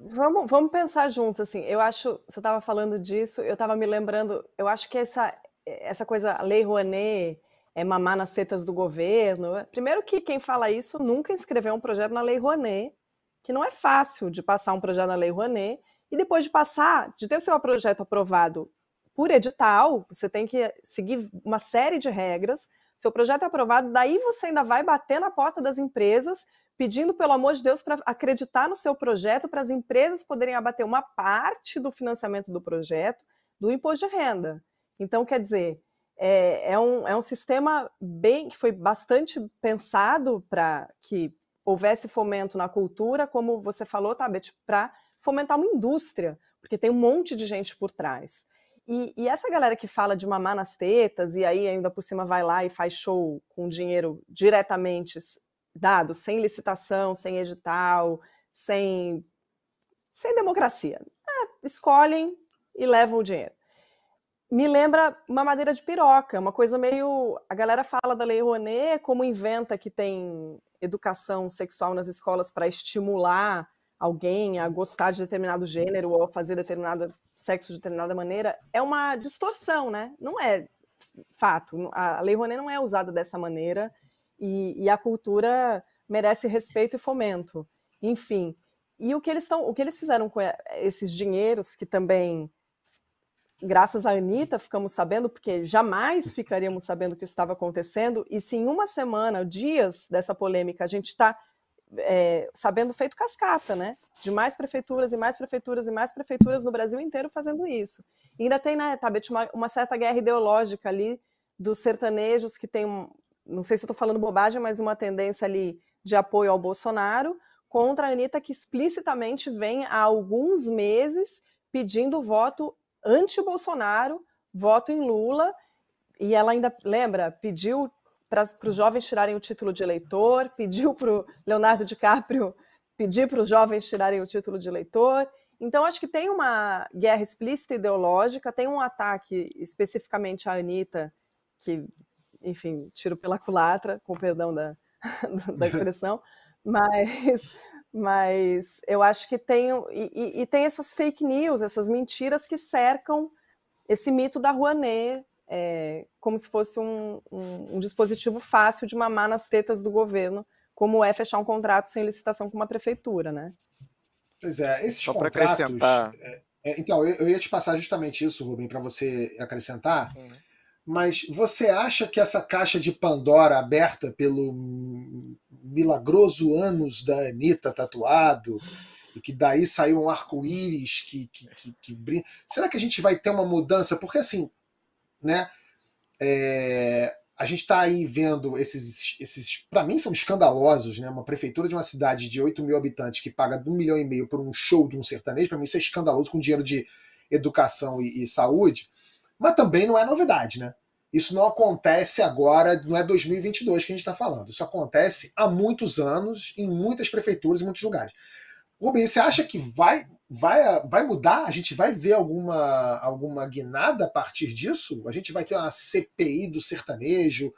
Vamos, vamos pensar juntos, assim. Eu acho, você estava falando disso, eu estava me lembrando, eu acho que essa, essa coisa, a Lei Rouanet, é mamar nas tetas do governo. Primeiro que quem fala isso nunca escreveu um projeto na Lei Rouanet, que não é fácil de passar um projeto na Lei Rouanet, e depois de passar, de ter o seu projeto aprovado por edital, você tem que seguir uma série de regras, seu projeto é aprovado, daí você ainda vai bater na porta das empresas, pedindo, pelo amor de Deus, para acreditar no seu projeto, para as empresas poderem abater uma parte do financiamento do projeto do imposto de renda. Então, quer dizer, é, é, um, é um sistema bem que foi bastante pensado para que houvesse fomento na cultura, como você falou, Tabet, para fomentar uma indústria, porque tem um monte de gente por trás. E, e essa galera que fala de mamar nas tetas, e aí ainda por cima vai lá e faz show com dinheiro diretamente dado, sem licitação, sem edital, sem, sem democracia. Ah, escolhem e levam o dinheiro. Me lembra uma madeira de piroca, uma coisa meio... A galera fala da Lei Rouanet, como inventa que tem educação sexual nas escolas para estimular alguém a gostar de determinado gênero ou a fazer determinado sexo de determinada maneira, é uma distorção, né? Não é fato. A Lei Rouanet não é usada dessa maneira e, e a cultura merece respeito e fomento. Enfim, e o que eles estão, o que eles fizeram com esses dinheiros que também, graças à Anitta, ficamos sabendo, porque jamais ficaríamos sabendo que isso estava acontecendo, e se em uma semana, dias dessa polêmica, a gente está... É, sabendo feito cascata, né? De mais prefeituras e mais prefeituras e mais prefeituras no Brasil inteiro fazendo isso. E ainda tem, né, Tabet, uma, uma certa guerra ideológica ali dos sertanejos que tem, um, não sei se eu estou falando bobagem, mas uma tendência ali de apoio ao Bolsonaro contra a Anitta, que explicitamente vem há alguns meses pedindo voto anti-Bolsonaro, voto em Lula, e ela ainda, lembra, pediu para os jovens tirarem o título de eleitor, pediu para o Leonardo DiCaprio pedir para os jovens tirarem o título de eleitor. Então, acho que tem uma guerra explícita ideológica, tem um ataque especificamente à Anitta, que, enfim, tiro pela culatra, com perdão da, da expressão, mas, mas eu acho que tem... E, e tem essas fake news, essas mentiras que cercam esse mito da Rouanet, É, como se fosse um, um, um dispositivo fácil de mamar nas tetas do governo, como é fechar um contrato sem licitação com uma prefeitura, né? Pois é, esses Só contratos... Para acrescentar... É, é, então, eu, eu ia te passar justamente isso, Rubem, para você acrescentar, uhum. Mas você acha que essa caixa de Pandora aberta pelo milagroso ânus da Anitta tatuado... e que daí saiu um arco-íris que, que, que, que brinca... Será que a gente vai ter uma mudança? Porque, assim... Né? É, a gente está aí vendo esses, esses para mim são escandalosos, né? Uma prefeitura de uma cidade de oito mil habitantes que paga um milhão e meio por um show de um sertanejo, para mim isso é escandaloso, com dinheiro de educação e, e saúde, mas também não é novidade, né? Isso não acontece agora, não é dois mil e vinte e dois que a gente está falando, isso acontece há muitos anos, em muitas prefeituras, em muitos lugares. Rubem, você acha que vai... Vai, vai mudar? A gente vai ver alguma, alguma guinada a partir disso? A gente vai ter uma C P I do sertanejo,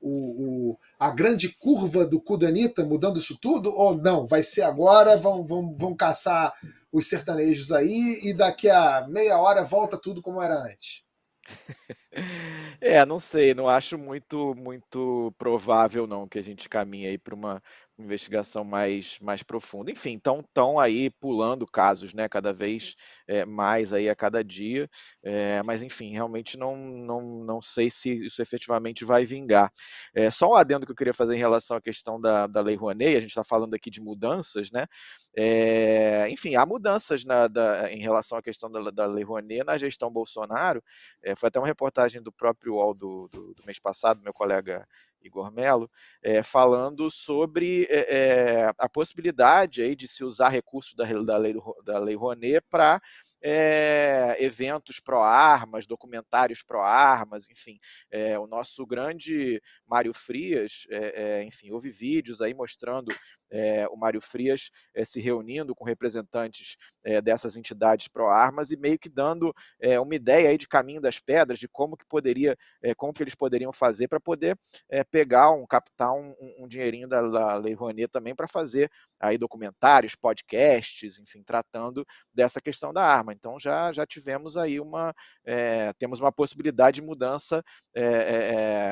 o, o, a grande curva do cu da Anitta mudando isso tudo? Ou não? Vai ser agora, vão, vão, vão caçar os sertanejos aí e daqui a meia hora volta tudo como era antes? É, não sei, não acho muito, muito provável não que a gente caminhe aí para uma investigação mais, mais profunda. Enfim, então estão aí pulando casos, né, cada vez é, mais aí a cada dia, é, mas enfim, realmente não, não, não sei se isso efetivamente vai vingar. É, só um adendo que eu queria fazer em relação à questão da, da Lei Rouanet, a gente está falando aqui de mudanças, né? É, enfim, há mudanças na, da, em relação à questão da, da Lei Rouanet na gestão Bolsonaro, é, foi até uma reportagem do próprio U O L do, do, do mês passado, meu colega Igor Mello, é, falando sobre é, a possibilidade aí de se usar recursos da, da, lei, da Lei Rouanet para é, eventos pró-armas, documentários pró-armas, enfim. É, o nosso grande Mário Frias, é, é, enfim, houve vídeos aí mostrando é, o Mário Frias é, se reunindo com representantes é, dessas entidades pró-armas e meio que dando é, uma ideia aí de caminho das pedras, de como que poderia, é, como que eles poderiam fazer para poder é, pegar, um, captar um, um dinheirinho da, da Lei Rouanet também para fazer aí documentários, podcasts, enfim, tratando dessa questão da arma. Então já, já tivemos aí uma, é, temos uma possibilidade de mudança, é,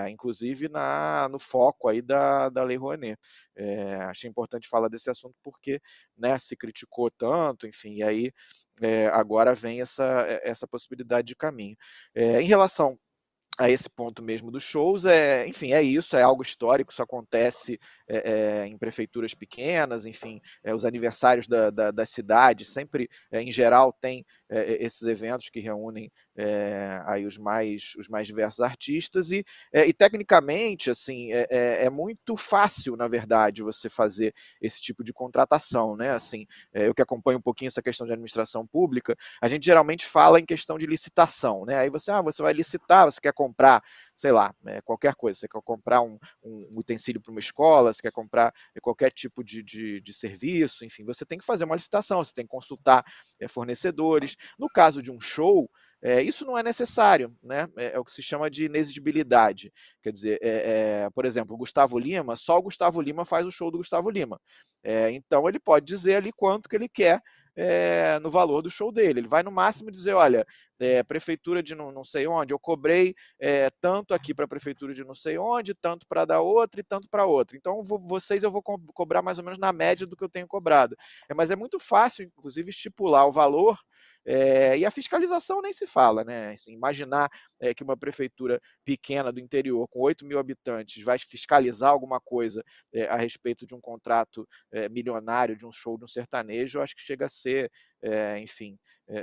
é, inclusive na, no foco aí da, da Lei Rouanet. É, achei importante falar desse assunto porque, né, se criticou tanto, enfim, e aí é, agora vem essa, essa possibilidade de caminho. É, em relação a esse ponto mesmo dos shows, é, enfim, é isso, é algo histórico, isso acontece é, é, em prefeituras pequenas, enfim, é, os aniversários da, da, da cidade, sempre, é, em geral, tem é, esses eventos que reúnem é, aí os mais, os mais diversos artistas, e, é, e tecnicamente, assim, é, é, é muito fácil, na verdade, você fazer esse tipo de contratação, né, assim, é, eu que acompanho um pouquinho essa questão de administração pública, a gente geralmente fala em questão de licitação, né, aí você, ah, você vai licitar, você quer comprar, sei lá, qualquer coisa, você quer comprar um, um utensílio para uma escola, você quer comprar qualquer tipo de, de, de serviço, enfim, você tem que fazer uma licitação, você tem que consultar é, fornecedores. No caso de um show, é, isso não é necessário, né? É, é o que se chama de inexigibilidade. Quer dizer, é, é, por exemplo, o Gustavo Lima, só o Gustavo Lima faz o show do Gustavo Lima. É, então ele pode dizer ali quanto que ele quer É, no valor do show dele. Ele vai no máximo dizer, olha, é, prefeitura de não, não sei onde, eu cobrei é, tanto aqui para a prefeitura de não sei onde, tanto para dar outra e tanto para outra. Então vou, vocês eu vou co cobrar mais ou menos na média do que eu tenho cobrado. É, mas é muito fácil, inclusive, estipular o valor. É, e a fiscalização nem se fala, né? Assim, imaginar é, que uma prefeitura pequena do interior, com oito mil habitantes, vai fiscalizar alguma coisa é, a respeito de um contrato é, milionário, de um show de um sertanejo, eu acho que chega a ser, é, enfim, é,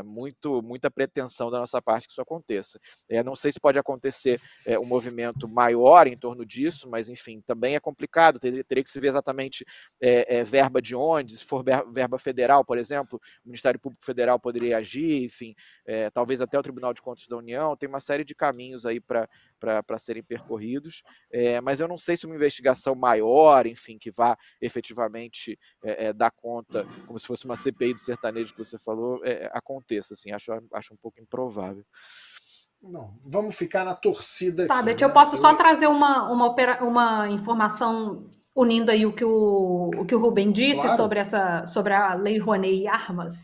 é, muito, muita pretensão da nossa parte que isso aconteça. É, não sei se pode acontecer é, um movimento maior em torno disso, mas, enfim, também é complicado, teria, teria que se ver exatamente é, é, verba de onde, se for verba federal, por exemplo, o Ministério Público Federal poderia agir, enfim, é, talvez até o Tribunal de Contas da União, tem uma série de caminhos aí para para serem percorridos, é, mas eu não sei se uma investigação maior, enfim, que vá efetivamente é, é, dar conta, como se fosse uma C P I do sertanejo que você falou, é, aconteça, assim, acho, acho um pouco improvável. Não, vamos ficar na torcida tá, aqui. Beth, né? Eu posso eu... só trazer uma, uma, opera... uma informação unindo aí o que o, o, que o Rubem disse, claro, sobre, essa, sobre a Lei Rouanet e armas.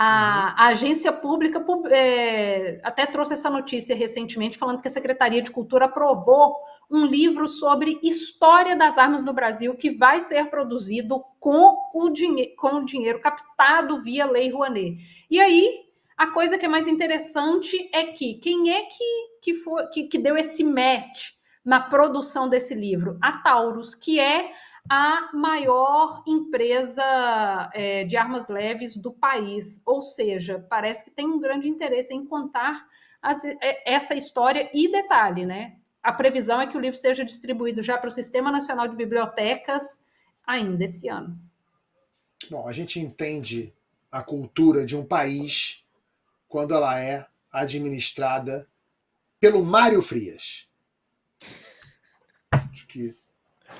A, a agência pública é, até trouxe essa notícia recentemente, falando que a Secretaria de Cultura aprovou um livro sobre história das armas no Brasil, que vai ser produzido com o, dinhe com o dinheiro captado via Lei Rouanet. E aí, a coisa que é mais interessante é que quem é que, que, for, que, que deu esse match na produção desse livro? A Taurus, que é a maior empresa é, de armas leves do país, ou seja, parece que tem um grande interesse em contar as, essa história e detalhe, né? A previsão é que o livro seja distribuído já para o Sistema Nacional de Bibliotecas ainda esse ano. Bom, a gente entende a cultura de um país quando ela é administrada pelo Mário Frias. Acho que,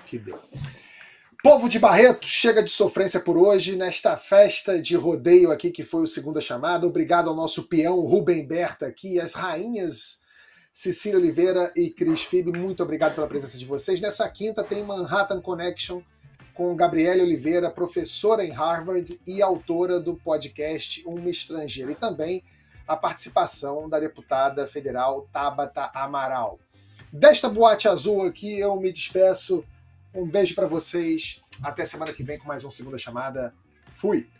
que deu. Povo de Barretos, chega de sofrência por hoje, nesta festa de rodeio aqui, que foi o Segunda Chamada. Obrigado ao nosso peão Rubem Berta aqui, as rainhas Cecília Oliveira e Cris Fibi, muito obrigado pela presença de vocês. Nessa quinta tem Manhattan Connection com Gabriela Oliveira, professora em Harvard e autora do podcast Uma Estrangeira, e também a participação da deputada federal Tabata Amaral. Desta boate azul aqui, eu me despeço. Um beijo para vocês. Até semana que vem com mais um Segunda Chamada. Fui!